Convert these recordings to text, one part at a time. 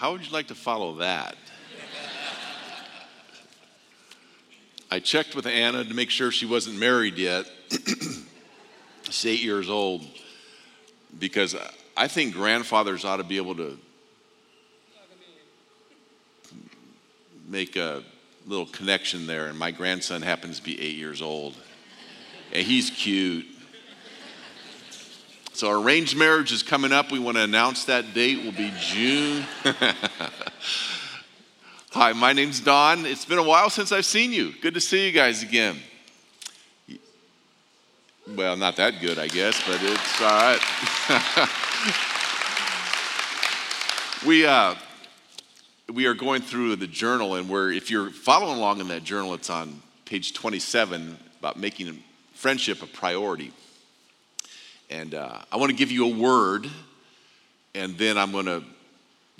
How would you like to follow that? I checked with Anna to make sure she wasn't married yet. She's 8 years old, because I think grandfathers ought to be able to make a little connection there. And my grandson happens to be 8 years old, and he's cute. So our arranged marriage is coming up. We want to announce that date will be June. Hi, my name's Don. It's been a while since I've seen you. Good to see you guys again. Well, not that good, I guess, but it's all right. We are going through the journal, and if you're following along in that journal, it's on page 27 about making friendship a priority. And I want to give you a word, and then I'm going to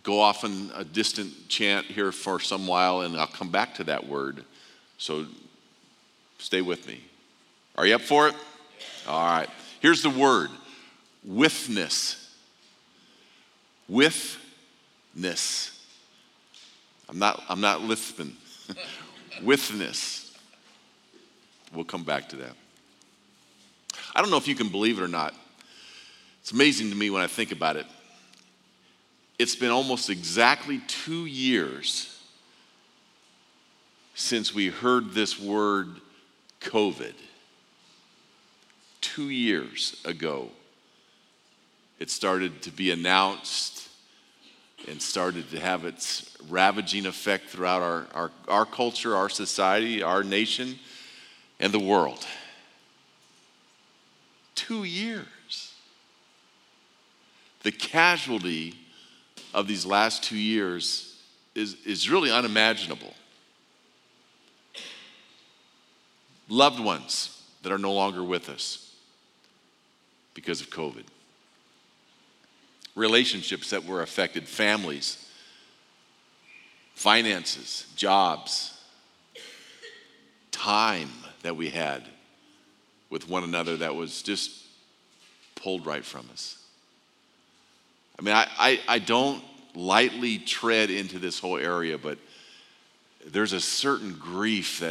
go off in a distant chant here for some while, and I'll come back to that word. So stay with me. Are you up for it? Yeah. All right. Here's the word. Withness. Withness. I'm not lisping. Withness. We'll come back to that. I don't know if you can believe it or not. It's amazing to me when I think about it. It's been almost exactly 2 years since we heard this word COVID. 2 years ago, it started to be announced and started to have its ravaging effect throughout our culture, our society, our nation, and the world. 2 years. The casualty of these last 2 years is really unimaginable. Loved ones that are no longer with us because of COVID. Relationships that were affected, families, finances, jobs, time that we had with one another that was just pulled right from us. I mean, I don't lightly tread into this whole area, but there's a certain grief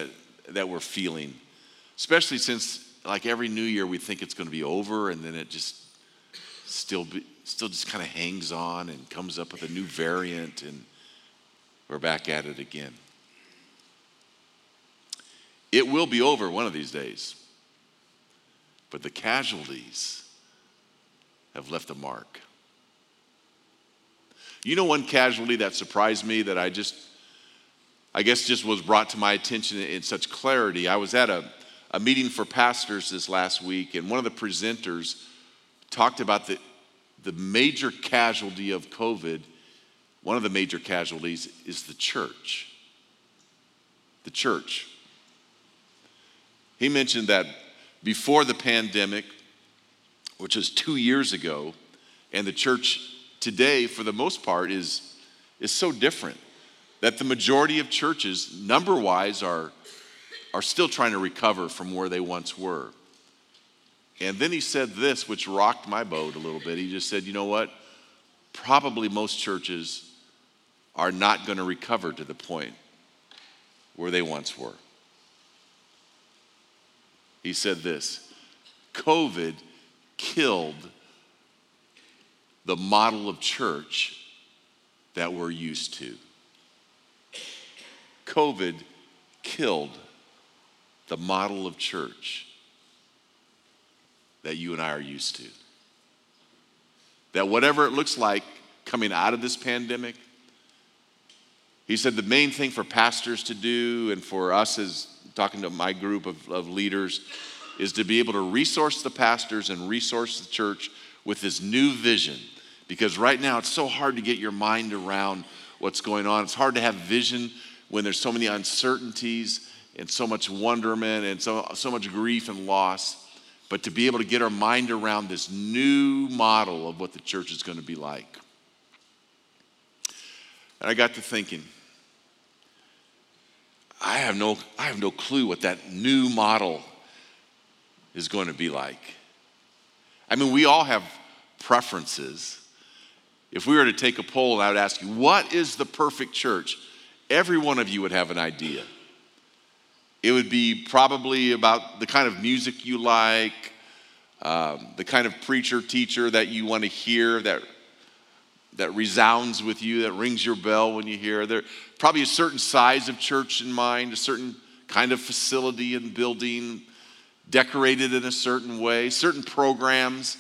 that we're feeling, especially since, like, every new year we think it's going to be over, and then it just still just kind of hangs on and comes up with a new variant, and we're back at it again. It will be over one of these days. But the casualties have left a mark. You know, one casualty that surprised me that I guess was brought to my attention in such clarity. I was at a meeting for pastors this last week, and one of the presenters talked about the major casualty of COVID. One of the major casualties is the church. The church. He mentioned that before the pandemic, which was 2 years ago, and the church today, for the most part, is so different that the majority of churches, number-wise, are still trying to recover from where they once were. And then he said this, which rocked my boat a little bit. He just said, you know what? Probably most churches are not going to recover to the point where they once were. He said this: COVID killed the model of church that we're used to. COVID killed the model of church that you and I are used to. That whatever it looks like coming out of this pandemic, he said the main thing for pastors to do, and for us as talking to my group of leaders, is to be able to resource the pastors and resource the church with this new vision. Because right now it's so hard to get your mind around what's going on. It's hard to have vision when there's so many uncertainties and so much wonderment and so much grief and loss. But to be able to get our mind around this new model of what the church is going to be like. And I got to thinking, I have no clue what that new model is going to be like. I mean, we all have preferences, If we were to take a poll and I would ask you, what is the perfect church? Every one of you would have an idea. It would be probably about the kind of music you like, the kind of preacher, teacher that you want to hear, that resounds with you, that rings your bell when you hear. There probably a certain size of church in mind, a certain kind of facility and building, decorated in a certain way, certain programs,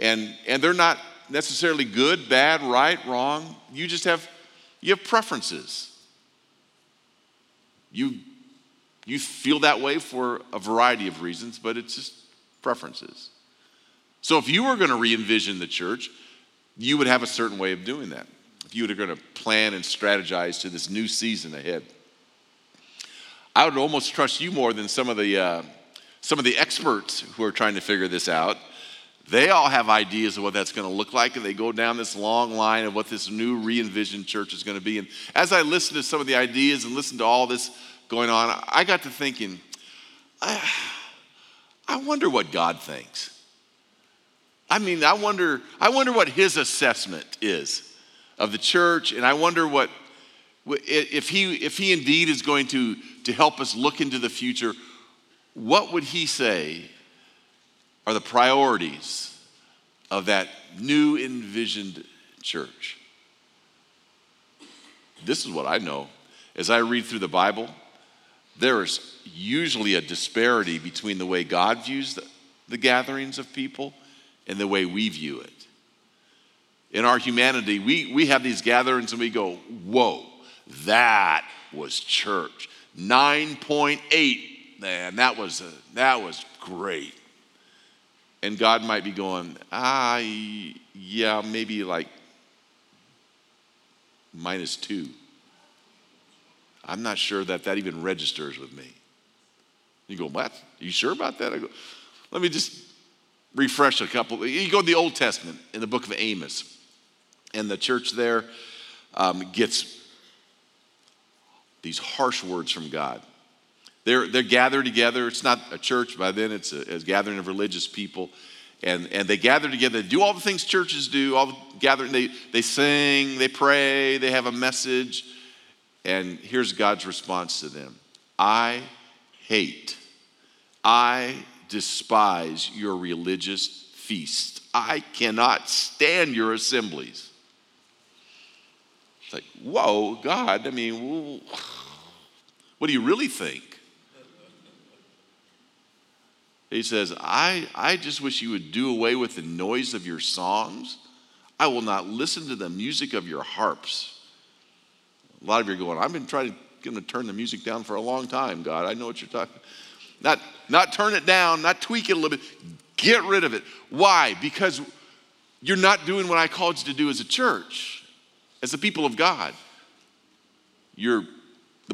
and they're not necessarily good, bad, right, wrong. You just have, you have preferences. You feel that way for a variety of reasons, but it's just preferences. So if you were going to re-envision the church, you would have a certain way of doing that. If you were going to plan and strategize to this new season ahead, I would almost trust you more than some of the experts who are trying to figure this out. They all have ideas of what that's going to look like, and they go down this long line of what this new re-envisioned church is going to be. And as I listened to some of the ideas and listened to all this going on, I got to thinking, I wonder what God thinks. I mean, I wonder what his assessment is of the church, and I wonder what if he indeed is going to help us look into the future. What would he say are the priorities of that new envisioned church? This is what I know. As I read through the Bible, there is usually a disparity between the way God views the gatherings of people and the way we view it. In our humanity, we have these gatherings and we go, whoa, that was church. 9.8, man, that was great. And God might be going, yeah, maybe like -2. I'm not sure that even registers with me. You go, what? Are you sure about that? I go, let me just refresh a couple. You go to the Old Testament in the book of Amos, and the church there gets these harsh words from God. They're gathered together. It's not a church by then. It's a gathering of religious people. And they gather together. They do all the things churches do, all the gathering. They sing, they pray, they have a message. And here's God's response to them. I despise your religious feasts. I cannot stand your assemblies. It's like, whoa, God, I mean, what do you really think? He says, I just wish you would do away with the noise of your songs. I will not listen to the music of your harps. A lot of you are going, I've been trying to get them to turn the music down for a long time, God. I know what you're talking about. Not turn it down, not tweak it a little bit. Get rid of it. Why? Because you're not doing what I called you to do as a church, as the people of God. The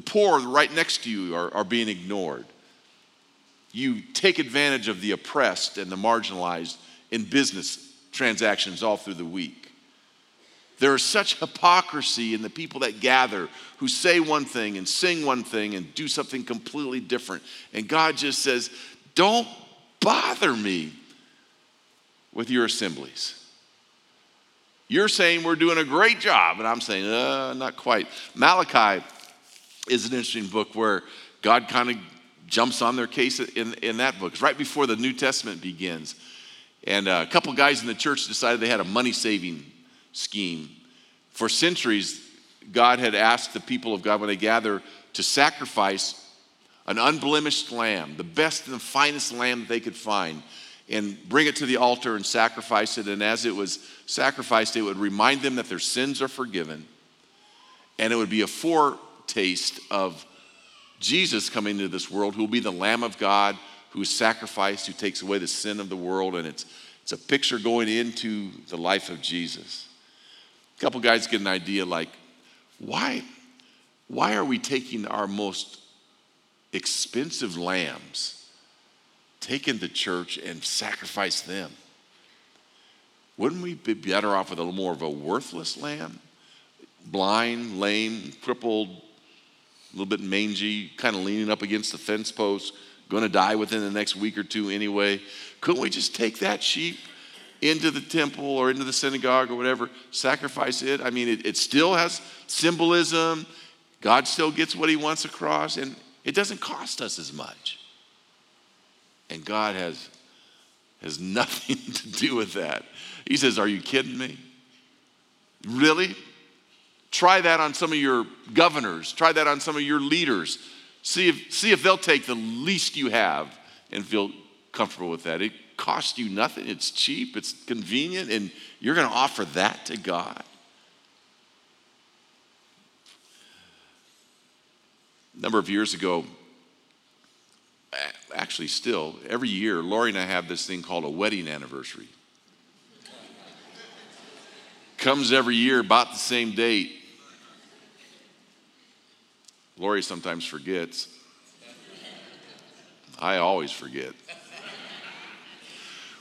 poor right next to you are being ignored. You take advantage of the oppressed and the marginalized in business transactions all through the week. There is such hypocrisy in the people that gather, who say one thing and sing one thing and do something completely different. And God just says, don't bother me with your assemblies. You're saying we're doing a great job, and I'm saying, not quite. Malachi is an interesting book where God kind of jumps on their case in that book. It's right before the New Testament begins. And a couple guys in the church decided they had a money-saving scheme. For centuries, God had asked the people of God when they gather to sacrifice an unblemished lamb, the best and the finest lamb that they could find, and bring it to the altar and sacrifice it. And as it was sacrificed, it would remind them that their sins are forgiven. And it would be a foretaste of Jesus coming into this world, who will be the Lamb of God, who is sacrificed, who takes away the sin of the world. And it's a picture going into the life of Jesus. A couple guys get an idea like, why are we taking our most expensive lambs, taking the church and sacrifice them? Wouldn't we be better off with a little more of a worthless lamb? Blind, lame, crippled, a little bit mangy, kind of leaning up against the fence post, going to die within the next week or two anyway. Couldn't we just take that sheep into the temple or into the synagogue or whatever, sacrifice it. I mean, it still has symbolism. God still gets what he wants across, and it doesn't cost us as much. And God has nothing to do with that. He says, are you kidding me? Really? Try that on some of your governors. Try that on some of your leaders. See if they'll take the least you have and feel comfortable with that. It costs you nothing. It's cheap. It's convenient. And you're going to offer that to God? A number of years ago, actually still, every year, Lori and I have this thing called a wedding anniversary. Comes every year about the same date. Lori sometimes forgets. I always forget.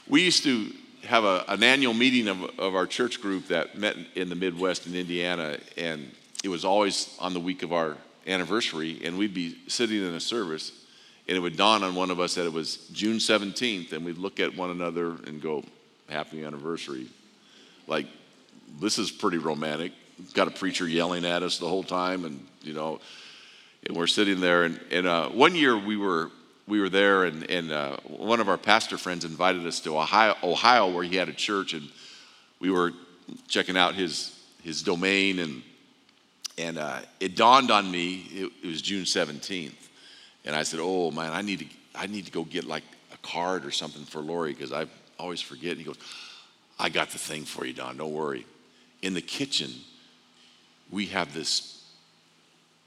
We used to have an annual meeting of our church group that met in the Midwest in Indiana, and it was always on the week of our anniversary, and we'd be sitting in a service, and it would dawn on one of us that it was June 17th, and we'd look at one another and go, happy anniversary. Like, this is pretty romantic. Got a preacher yelling at us the whole time, and and we're sitting there. And one year we were there, and one of our pastor friends invited us to Ohio, where he had a church, and we were checking out his domain, and it dawned on me it was June 17th, and I said, oh man, I need to go get like a card or something for Lori because I always forget. And he goes, I got the thing for you, Don. Don't worry. In the kitchen, we have this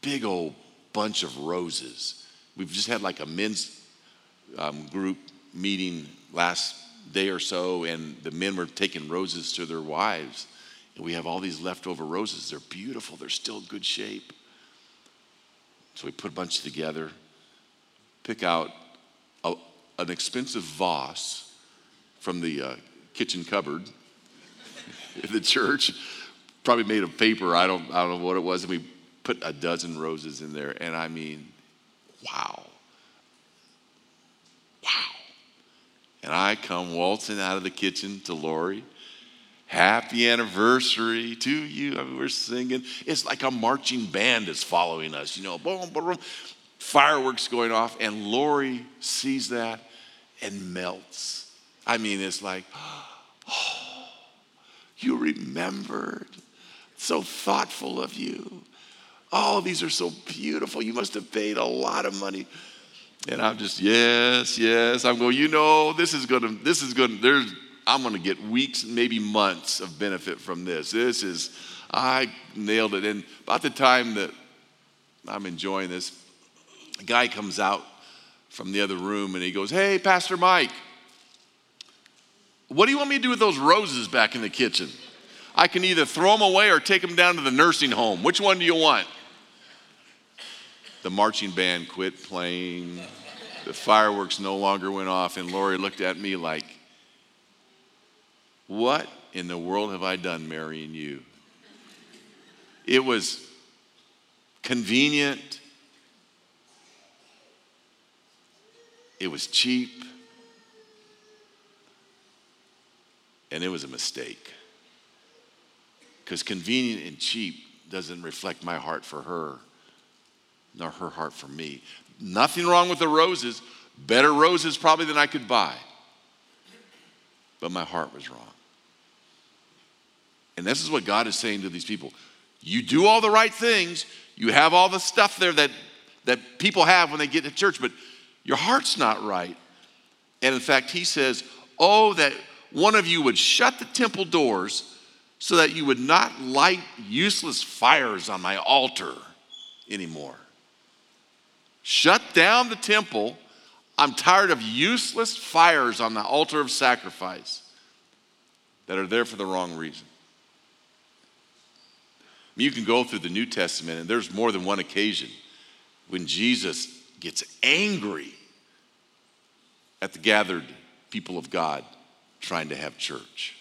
big old bunch of roses. We've just had like a men's group meeting last day or so, and the men were taking roses to their wives. And we have all these leftover roses. They're beautiful. They're still in good shape. So we put a bunch together, pick out an expensive vase from the kitchen cupboard in the church, probably made of paper, I don't know what it was, and we put a dozen roses in there, and I mean, wow. And I come waltzing out of the kitchen to Lori, happy anniversary to you. I mean, we're singing. It's like a marching band is following us, boom, boom, boom. Fireworks going off, and Lori sees that and melts. I mean, it's like, oh, you remembered. So thoughtful of you. Oh, these are so beautiful. You must have paid a lot of money. And I'm just, yes. I'm going, I'm going to get weeks, maybe months of benefit from this. I nailed it. And about the time that I'm enjoying this, a guy comes out from the other room and he goes, hey, Pastor Mike, what do you want me to do with those roses back in the kitchen? I can either throw them away or take them down to the nursing home. Which one do you want? The marching band quit playing. The fireworks no longer went off, and Lori looked at me like, what in the world have I done marrying you? It was convenient. It was cheap. And it was a mistake, because convenient and cheap doesn't reflect my heart for her, nor her heart for me. Nothing wrong with the roses, better roses probably than I could buy, but my heart was wrong. And this is what God is saying to these people. You do all the right things, you have all the stuff there that people have when they get to church, but your heart's not right. And in fact, he says, oh, that one of you would shut the temple doors so that you would not light useless fires on my altar anymore. Shut down the temple. I'm tired of useless fires on the altar of sacrifice that are there for the wrong reason. You can go through the New Testament, and there's more than one occasion when Jesus gets angry at the gathered people of God trying to have church.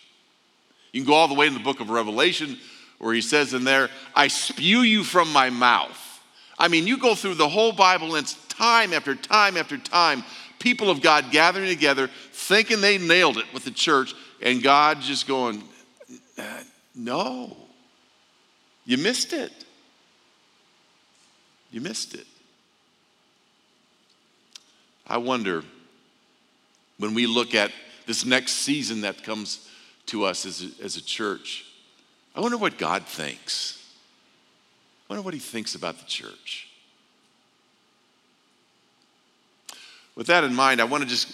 You can go all the way in the book of Revelation where he says in there, I spew you from my mouth. I mean, you go through the whole Bible, and it's time after time after time, people of God gathering together, thinking they nailed it with the church, and God just going, no, you missed it. You missed it. I wonder, when we look at this next season that comes to us as a church, I wonder what God thinks. I wonder what he thinks about the church. With that in mind, I want to just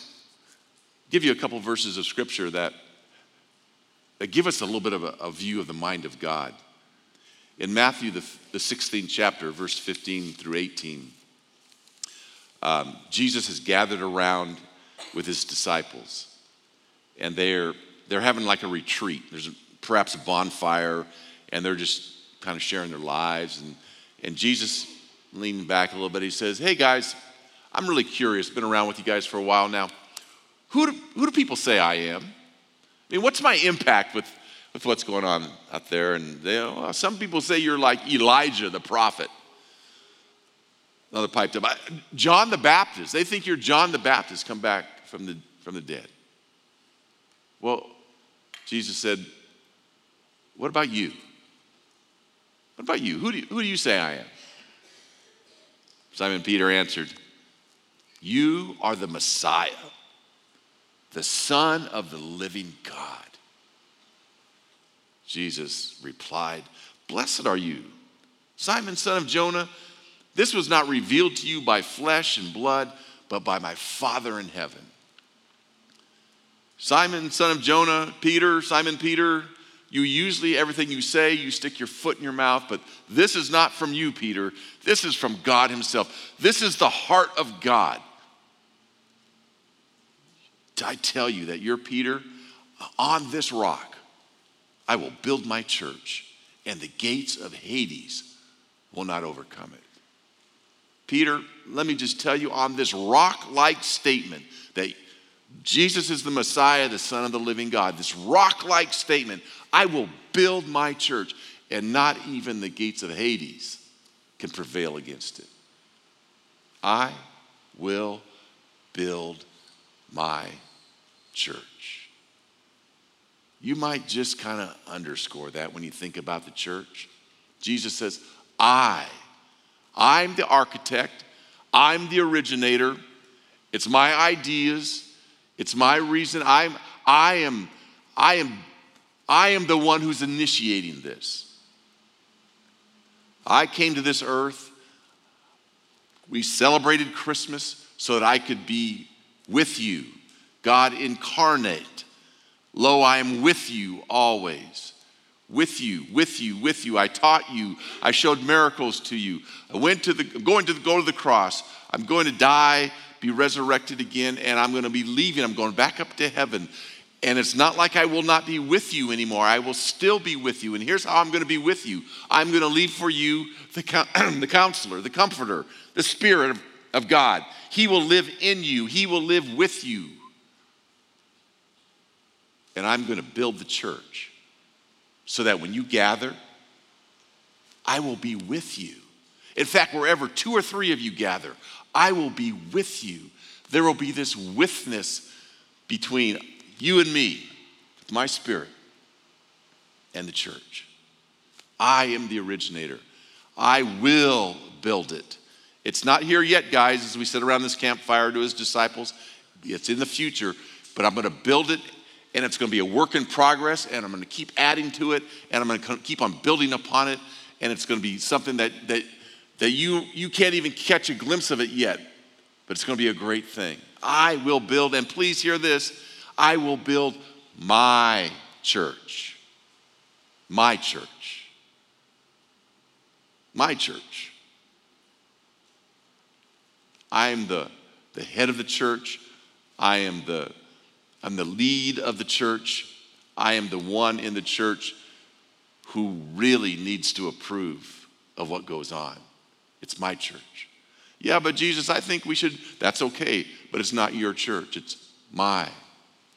give you a couple verses of scripture that give us a little bit of a view of the mind of God. In Matthew, the 16th chapter, verse 15 through 18, Jesus has gathered around with his disciples, and they're having like a retreat. There's perhaps a bonfire, and they're just kind of sharing their lives. And Jesus, leaning back a little bit, he says, hey guys, I'm really curious, been around with you guys for a while now. Who do people say I am? I mean, what's my impact with what's going on out there? And some people say you're like Elijah the prophet. Another piped up, John the Baptist. They think you're John the Baptist, come back from the dead. Well, Jesus said, what about you? What about you? Who do you say I am? Simon Peter answered, you are the Messiah, the Son of the living God. Jesus replied, blessed are you, Simon, son of Jonah. This was not revealed to you by flesh and blood, but by my Father in heaven. Simon, son of Jonah, Simon Peter, you usually, everything you say, you stick your foot in your mouth, but this is not from you, Peter. This is from God himself. This is the heart of God. I tell you that you're Peter. On this rock, I will build my church, and the gates of Hades will not overcome it. Peter, let me just tell you on this rock-like statement that Jesus is the Messiah, the Son of the living God, this rock-like statement, I will build my church, and not even the gates of Hades can prevail against it. I will build my church. You might just kind of underscore that when you think about the church. Jesus says, I'm the architect. I'm the originator. It's my ideas. It's my reason. I am the one who's initiating this. I came to this earth. We celebrated Christmas so that I could be with you, God incarnate. Lo, I am with you always. With you. I taught you. I showed miracles to you. I'm going to go to the cross. I'm going to die, be resurrected again, and I'm going to be leaving. I'm going back up to heaven. And it's not like I will not be with you anymore. I will still be with you. And here's how I'm going to be with you. I'm going to leave for you the counselor, the comforter, the Spirit of God. He will live in you. He will live with you. And I'm going to build the church, so that when you gather, I will be with you. In fact, wherever two or three of you gather, I will be with you. There will be this witness between you and me, my Spirit, and the church. I am the originator. I will build it. It's not here yet, guys, as we sit around this campfire to his disciples. It's in the future, but I'm going to build it. And it's going to be a work in progress, and I'm going to keep adding to it, and I'm going to keep on building upon it, and it's going to be something that you can't even catch a glimpse of it yet, but it's going to be a great thing. I will build, and please hear this, I will build my church. My church. My church. I am the head of the church. I'm the lead of the church. I am the one in the church who really needs to approve of what goes on. It's my church. Yeah, but Jesus, I think we should, that's okay, but it's not your church, it's my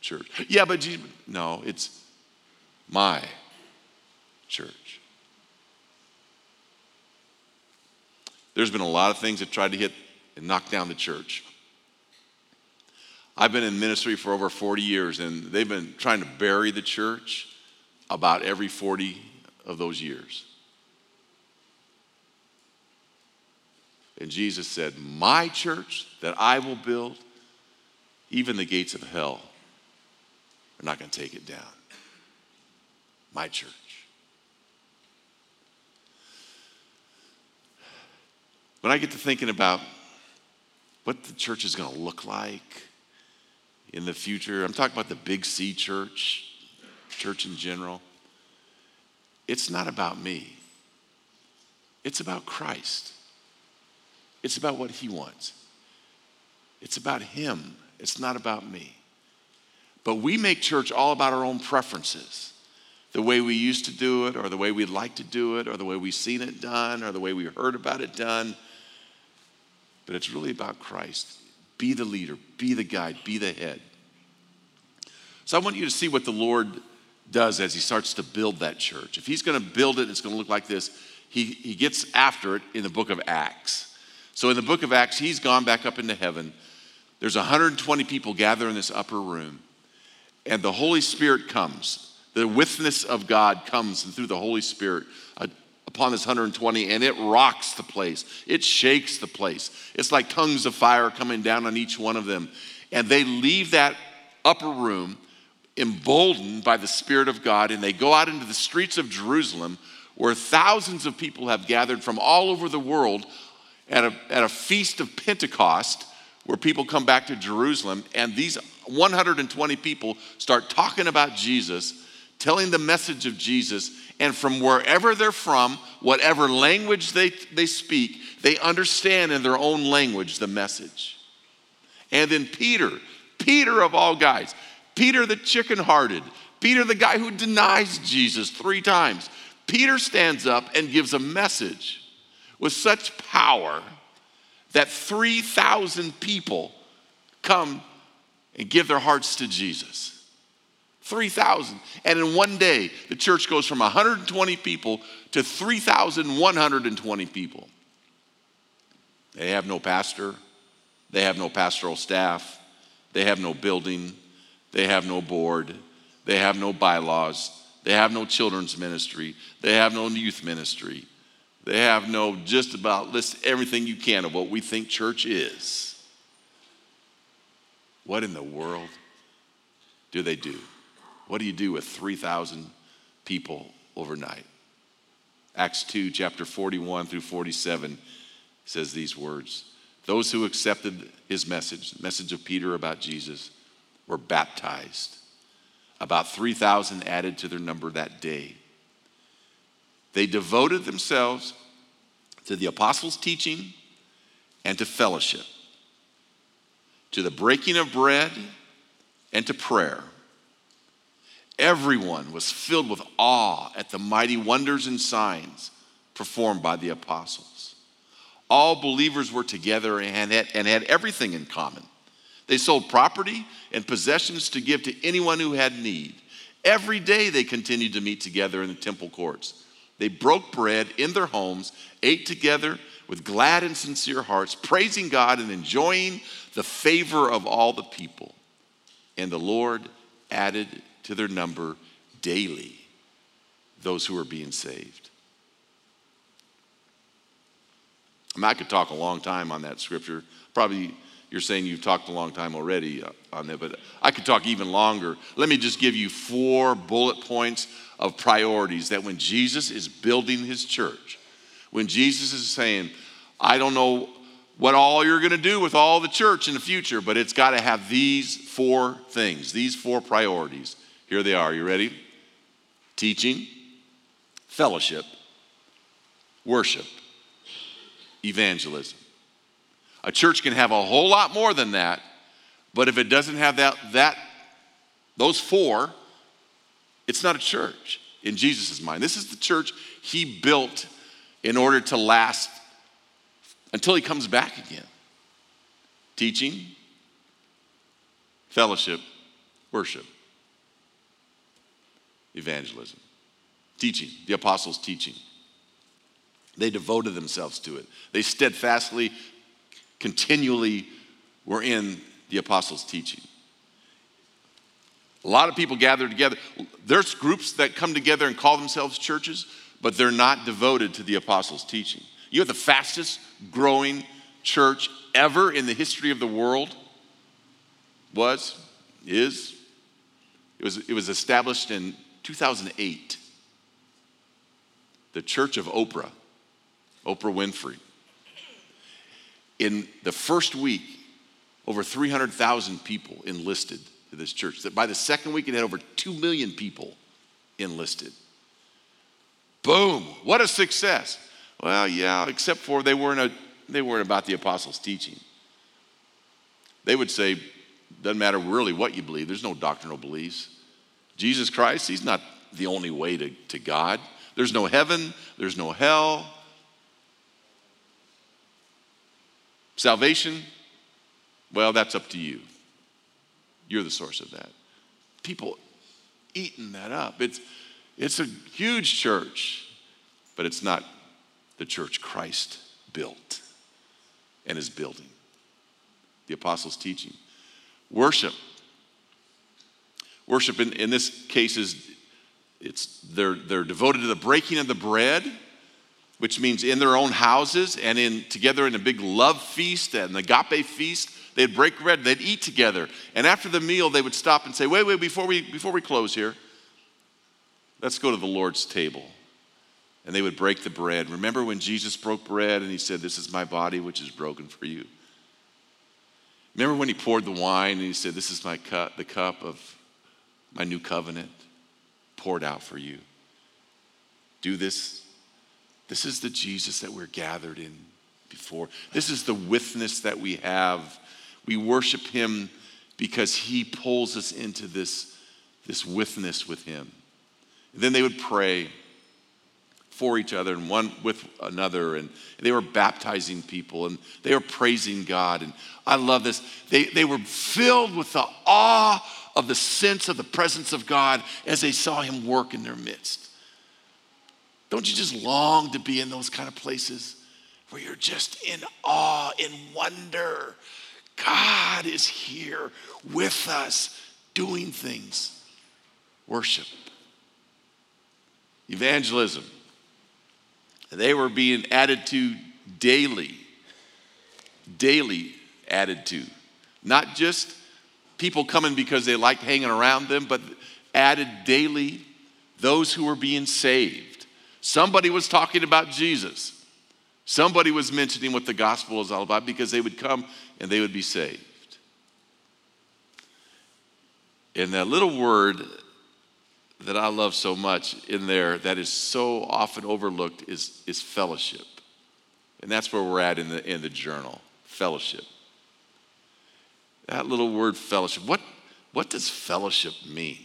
church. Yeah, but Jesus, no, it's my church. There's been a lot of things that tried to hit and knock down the church. I've been in ministry for over 40 years, and they've been trying to bury the church about every 40 of those years. And Jesus said, my church that I will build, even the gates of hell are not going to take it down. My church. When I get to thinking about what the church is going to look like in the future, I'm talking about the Big C church, church in general. It's not about me. It's about Christ. It's about what he wants. It's about him. It's not about me. But we make church all about our own preferences, the way we used to do it, or the way we'd like to do it, or the way we've seen it done, or the way we heard about it done. But it's really about Christ. Be the leader, be the guide, be the head. So I want you to see what the Lord does as he starts to build that church. If he's going to build it, it's going to look like this. He gets after it in the book of Acts. So in the book of Acts, he's gone back up into heaven. There's 120 people gathered in this upper room, and the Holy Spirit comes. The witness of God comes and through the Holy Spirit upon this 120, and it rocks the place. It shakes the place. It's like tongues of fire coming down on each one of them. And they leave that upper room emboldened by the Spirit of God, and they go out into the streets of Jerusalem, where thousands of people have gathered from all over the world at a feast of Pentecost, where people come back to Jerusalem, and these 120 people start talking about Jesus, telling the message of Jesus, and from wherever they're from, whatever language they speak, they understand in their own language the message. And then Peter of all guys, Peter the chicken-hearted, Peter the guy who denies Jesus 3 times, Peter stands up and gives a message with such power that 3,000 people come and give their hearts to Jesus. 3,000. And in one day, the church goes from 120 people to 3,120 people. They have no pastor. They have no pastoral staff. They have no building. They have no board. They have no bylaws. They have no children's ministry. They have no youth ministry. They have no just about list everything you can of what we think church is. What in the world do they do? What do you do with 3,000 people overnight? Acts 2, chapter 41 through 47 says these words. Those who accepted his message, the message of Peter about Jesus, were baptized. About 3,000 added to their number that day. They devoted themselves to the apostles' teaching and to fellowship, to the breaking of bread and to prayer. Everyone was filled with awe at the mighty wonders and signs performed by the apostles. All believers were together and had everything in common. They sold property and possessions to give to anyone who had need. Every day they continued to meet together in the temple courts. They broke bread in their homes, ate together with glad and sincere hearts, praising God and enjoying the favor of all the people. And the Lord added to their number daily those who were being saved. I mean, I could talk a long time on that scripture. Probably you're saying you've talked a long time already on that, but I could talk even longer. Let me just give you 4 bullet points of priorities that when Jesus is building his church, when Jesus is saying, I don't know what all you're going to do with all the church in the future, but it's got to have these 4 things, these 4 priorities. Here they are. You ready? Teaching, fellowship, worship, evangelism. A church can have a whole lot more than that, but if it doesn't have those 4, it's not a church in Jesus' mind. This is the church he built in order to last until he comes back again. Teaching, fellowship, worship, evangelism. Teaching, the apostles' teaching. They devoted themselves to it. They steadfastly, continually were in the apostles' teaching. A lot of people gather together. There's groups that come together and call themselves churches, but they're not devoted to the apostles' teaching. You have the fastest growing church ever in the history of the world. It was established in 2008. The Church of Oprah, Oprah Winfrey. In the first week, over 300,000 people enlisted to this church. By the second week, it had over 2 million people enlisted. Boom, what a success. Well, yeah, except for they weren't about the apostles' teaching. They would say, doesn't matter really what you believe. There's no doctrinal beliefs. Jesus Christ, he's not the only way to God. There's no heaven. There's no hell. Salvation, well, that's up to you. You're the source of that. People eating that up. It's a huge church, but it's not the church Christ built and is building. The apostles' teaching. Worship. Worship in this case they're devoted to the breaking of the bread, which means in their own houses and together in a big love feast and agape feast. They'd break bread, they'd eat together. And after the meal, they would stop and say, wait, before we close here, let's go to the Lord's table. And they would break the bread. Remember when Jesus broke bread and he said, this is my body, which is broken for you. Remember when he poured the wine and he said, this is my cup, the cup of my new covenant poured out for you. Do this. This is the Jesus that we're gathered in before. This is the witness that we have. We worship him because he pulls us into this witness with him. And then they would pray for each other and one with another, and they were baptizing people and they were praising God. And I love this. They were filled with the awe of the sense of the presence of God as they saw him work in their midst. Don't you just long to be in those kind of places where you're just in awe, in wonder? God is here with us doing things. Worship. Evangelism. They were being added to daily. Daily added to. Not just people coming because they liked hanging around them, but added daily those who were being saved. Somebody was talking about Jesus. Somebody was mentioning what the gospel is all about because they would come and they would be saved. And that little word that I love so much in there that is so often overlooked is fellowship. And that's where we're at in the journal, fellowship. That little word fellowship. What does fellowship mean?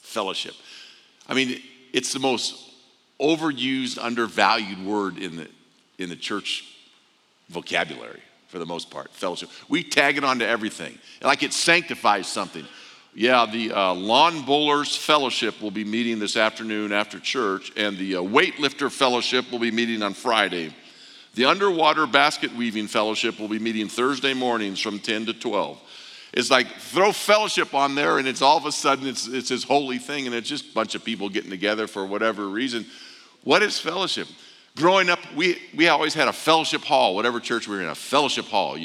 Fellowship. I mean, it's the most overused, undervalued word in the church vocabulary for the most part. Fellowship. We tag it onto everything, like it sanctifies something. Yeah, the lawn bowlers fellowship will be meeting this afternoon after church, and the weightlifter fellowship will be meeting on Friday. The underwater basket weaving fellowship will be meeting Thursday mornings from 10 to 12. It's like throw fellowship on there, and it's all of a sudden it's this holy thing, and it's just a bunch of people getting together for whatever reason. What is fellowship? Growing up, we always had a fellowship hall. Whatever church we were in, a fellowship hall.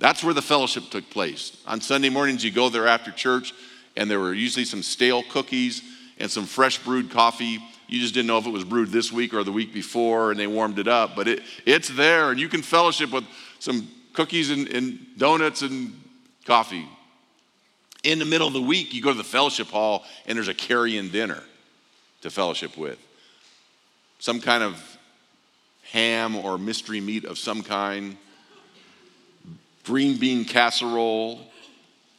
That's where the fellowship took place. On Sunday mornings, you go there after church, and there were usually some stale cookies and some fresh brewed coffee. You just didn't know if it was brewed this week or the week before, and they warmed it up. But it's there, and you can fellowship with some cookies and donuts and coffee. In the middle of the week, you go to the fellowship hall, and there's a carry-in dinner to fellowship with. Some kind of ham or mystery meat of some kind, green bean casserole,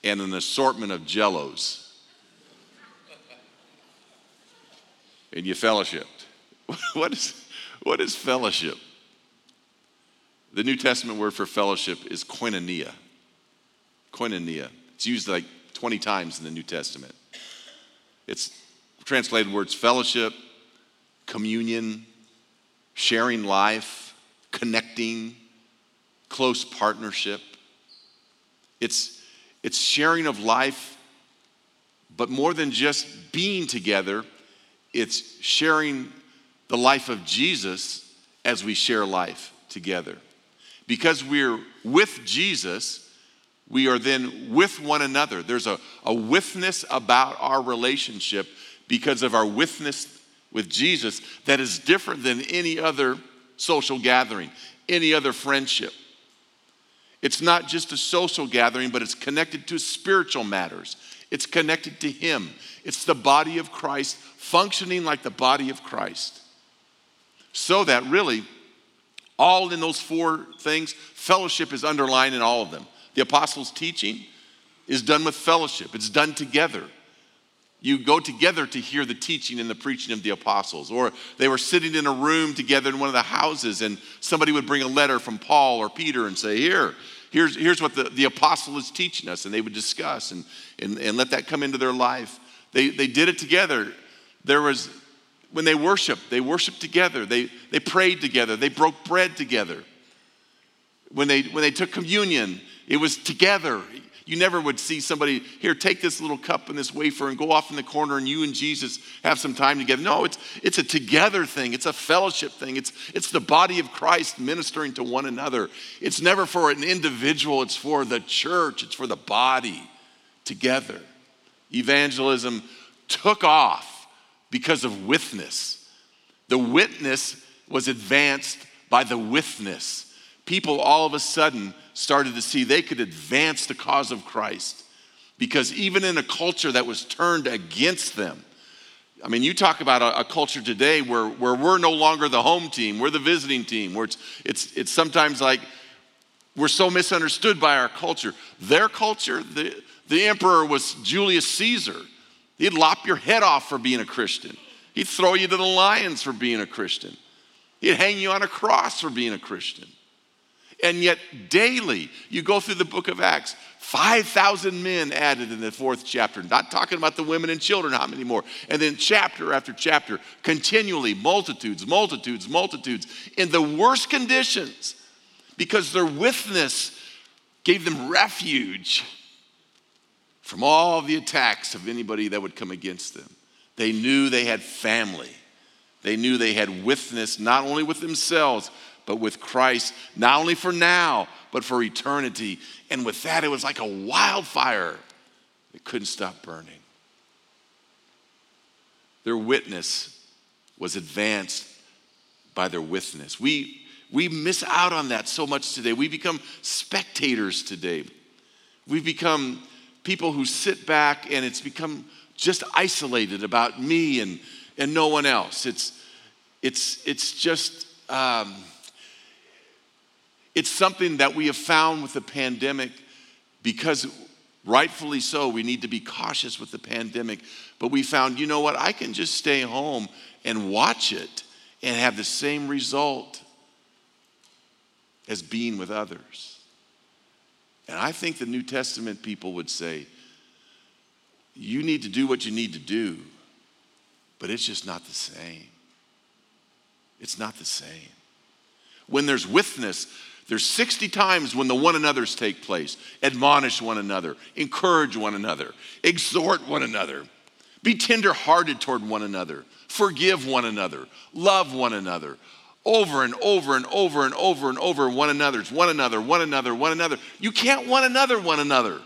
and an assortment of jellos. And you fellowshiped. What is fellowship? The New Testament word for fellowship is koinonia. Koinonia. It's used like 20 times in the New Testament. It's translated words fellowship, communion, sharing life, connecting, close partnership. It's sharing of life, but more than just being together, it's sharing the life of Jesus as we share life together. Because we're with Jesus, we are then with one another. There's a withness about our relationship because of our withness with Jesus that is different than any other social gathering, any other friendship. It's not just a social gathering, but it's connected to spiritual matters. It's connected to Him. It's the body of Christ functioning like the body of Christ. So that really, all in those four things, fellowship is underlined in all of them. The apostles' teaching is done with fellowship. It's done together. You go together to hear the teaching and the preaching of the apostles. Or they were sitting in a room together in one of the houses, and somebody would bring a letter from Paul or Peter and say, here's what the apostle is teaching us. And they would discuss and let that come into their life. They did it together. When they worshiped together. They prayed together. They broke bread together. When they took communion, it was together. You never would see somebody, here, take this little cup and this wafer and go off in the corner and you and Jesus have some time together. No, it's a together thing. It's a fellowship thing. It's the body of Christ ministering to one another. It's never for an individual. It's for the church. It's for the body together. Evangelism took off because of witness. The witness was advanced by the witness. People all of a sudden started to see they could advance the cause of Christ, because even in a culture that was turned against them, I mean, you talk about a culture today where we're no longer the home team, we're the visiting team, where it's sometimes like we're so misunderstood by our culture. Their culture, the emperor was Julius Caesar. He'd lop your head off for being a Christian. He'd throw you to the lions for being a Christian. He'd hang you on a cross for being a Christian. And yet daily, you go through the book of Acts, 5,000 men added in the 4th chapter, not talking about the women and children, how many more? And then chapter after chapter, continually, multitudes, in the worst conditions, because their witness gave them refuge from all the attacks of anybody that would come against them. They knew they had family. They knew they had witness, not only with themselves, but with Christ, not only for now, but for eternity. And with that, it was like a wildfire that couldn't stop burning. Their witness was advanced by their witness. We miss out on that so much today. We become spectators today. We become people who sit back, and it's become just isolated about me and no one else. It's just... It's something that we have found with the pandemic, because rightfully so, we need to be cautious with the pandemic. But we found, you know what, I can just stay home and watch it and have the same result as being with others. And I think the New Testament people would say, you need to do what you need to do, but it's just not the same. It's not the same. When there's witness, there's 60 times when the one another's take place. Admonish one another, encourage one another, exhort one another, be tenderhearted toward one another, forgive one another, love one another, over and over one another. You can't one another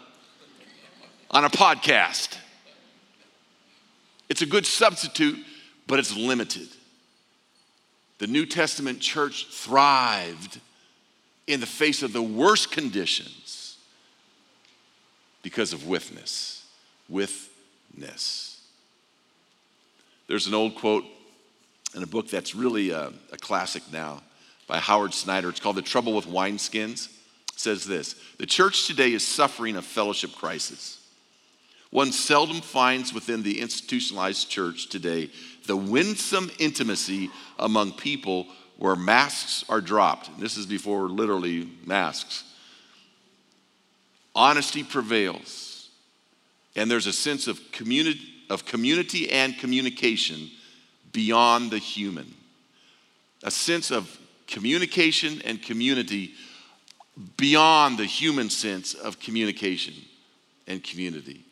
on a podcast. It's a good substitute, but it's limited. The New Testament church thrived in the face of the worst conditions because of witness. Witness. There's an old quote in a book that's really a classic now by Howard Snyder. It's called The Trouble with Wineskins. It says this: the church today is suffering a fellowship crisis. One seldom finds within the institutionalized church today the winsome intimacy among people where masks are dropped. And this is before literally masks. Honesty prevails. And there's a sense of community and communication beyond the human. A sense of communication and community beyond the human sense of communication and community.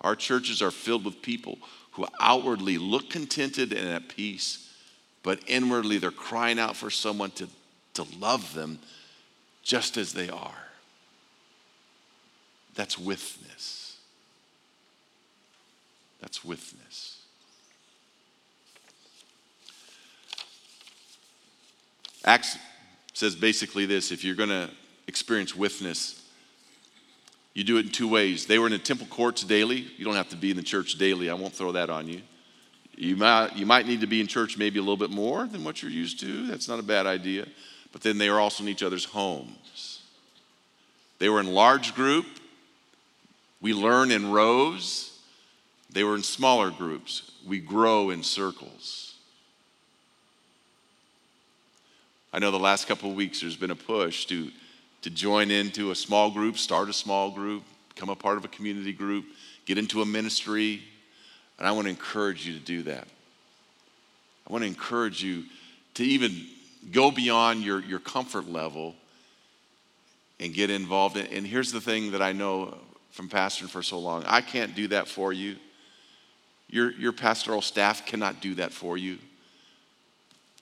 Our churches are filled with people who outwardly look contented and at peace, but inwardly they're crying out for someone to love them just as they are. That's witness. That's witness. Acts says basically this: if you're going to experience witness, you do it in two ways. They were in the temple courts daily. You don't have to be in the church daily. I won't throw that on you. You might need to be in church maybe a little bit more than what you're used to. That's not a bad idea. But then they were also in each other's homes. They were in large group. We learn in rows. They were in smaller groups. We grow in circles. I know the last couple of weeks there's been a push to join into a small group, start a small group, become a part of a community group, get into a ministry. And I want to encourage you to do that. I want to encourage you to even go beyond your comfort level and get involved. And here's the thing that I know from pastoring for so long. I can't do that for you. Your pastoral staff cannot do that for you.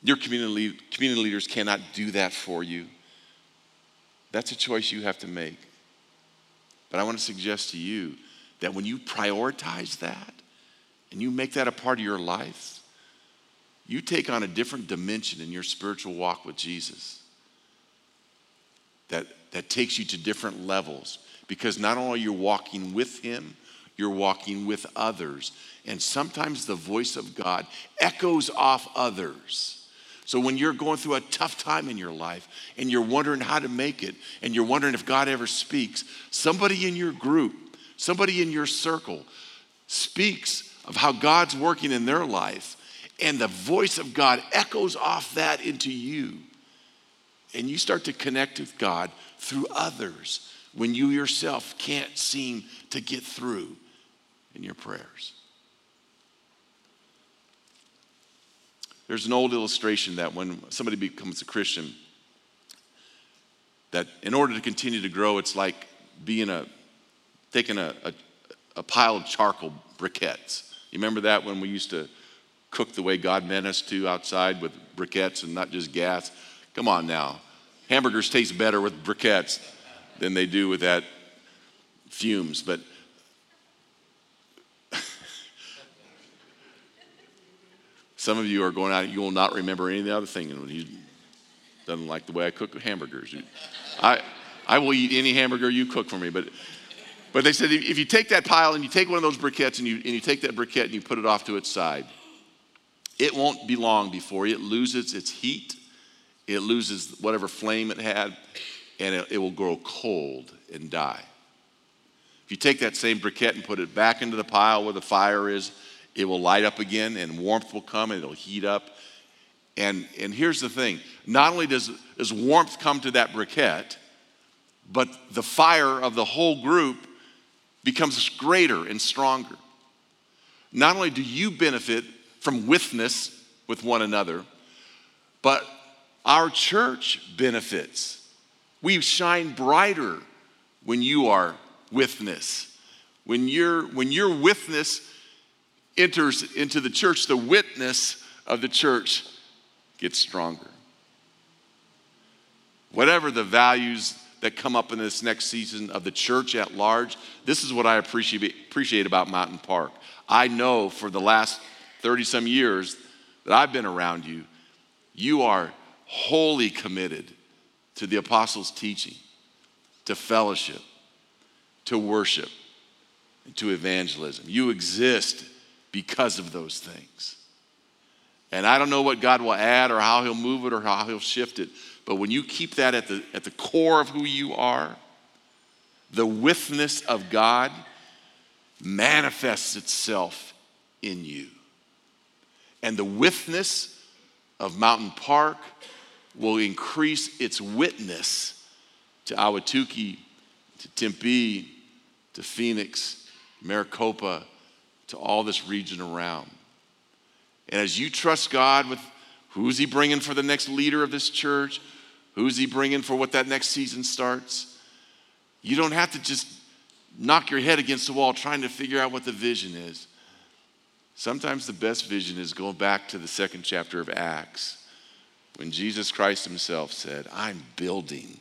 Your community leaders cannot do that for you. That's a choice you have to make. But I want to suggest to you that when you prioritize that and you make that a part of your life, you take on a different dimension in your spiritual walk with Jesus that takes you to different levels, because not only are you walking with him, you're walking with others. And sometimes the voice of God echoes off others. So when you're going through a tough time in your life and you're wondering how to make it and you're wondering if God ever speaks, somebody in your group, somebody in your circle speaks of how God's working in their life, and the voice of God echoes off that into you. And you start to connect with God through others when you yourself can't seem to get through in your prayers. There's an old illustration that when somebody becomes a Christian, that in order to continue to grow, it's like taking a pile of charcoal briquettes. You remember that when we used to cook the way God meant us to outside with briquettes and not just gas? Come on now. Hamburgers taste better with briquettes than they do with that fumes. But some of you are going out, you will not remember any of the other thing. He doesn't like the way I cook hamburgers. I will eat any hamburger you cook for me. But they said if you take that pile and you take one of those briquettes and you take that briquette and you put it off to its side, it won't be long before it loses its heat, it loses whatever flame it had, and it will grow cold and die. If you take that same briquette and put it back into the pile where the fire is, it will light up again and warmth will come and it'll heat up. And here's the thing. Not only does warmth come to that briquette, but the fire of the whole group becomes greater and stronger. Not only do you benefit from witness with one another, but our church benefits. We shine brighter when you are witness. When your witness enters into the church, the witness of the church gets stronger. Whatever the values that come up in this next season of the church at large, this is what I appreciate about Mountain Park. I know for the last 30-some years that I've been around you, you are wholly committed to the apostles' teaching, to fellowship, to worship, and to evangelism. You exist because of those things. And I don't know what God will add or how he'll move it or how he'll shift it, but when you keep that at the core of who you are, the witness of God manifests itself in you. And the witness of Mountain Park will increase its witness to Ahwatukee, to Tempe, to Phoenix, Maricopa, to all this region around. And as you trust God with who's he bringing for the next leader of this church, Who's he bringing for what that next season starts? You don't have to just knock your head against the wall trying to figure out what the vision is. Sometimes the best vision is going back to the 2nd chapter of Acts, when Jesus Christ himself said, I'm building,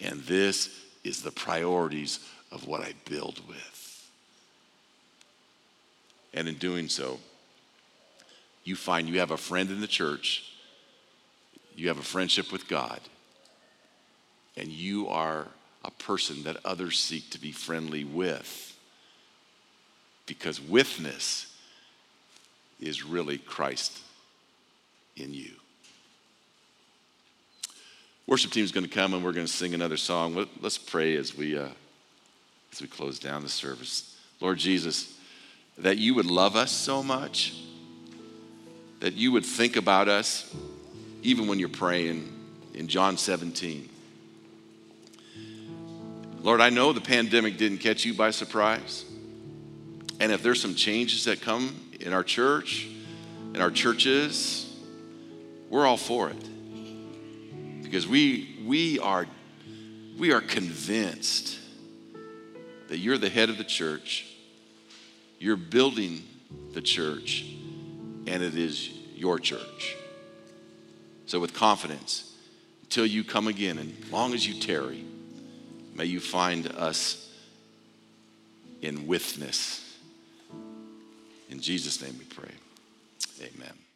and this is the priorities of what I build with. And in doing so, you find you have a friend in the church, you have a friendship with God, and you are a person that others seek to be friendly with, because witness is really Christ in you. Worship team is going to come and we're going to sing another song. Let's pray as we close down the service. Lord Jesus, that you would love us so much, that you would think about us even when you're praying in John 17. Lord, I know the pandemic didn't catch you by surprise. And if there's some changes that come in our church, in our churches, we're all for it. Because we are convinced that you're the head of the church, you're building the church, and it is your church. So with confidence, until you come again, and as long as you tarry, may you find us in witness. In Jesus' name we pray. Amen.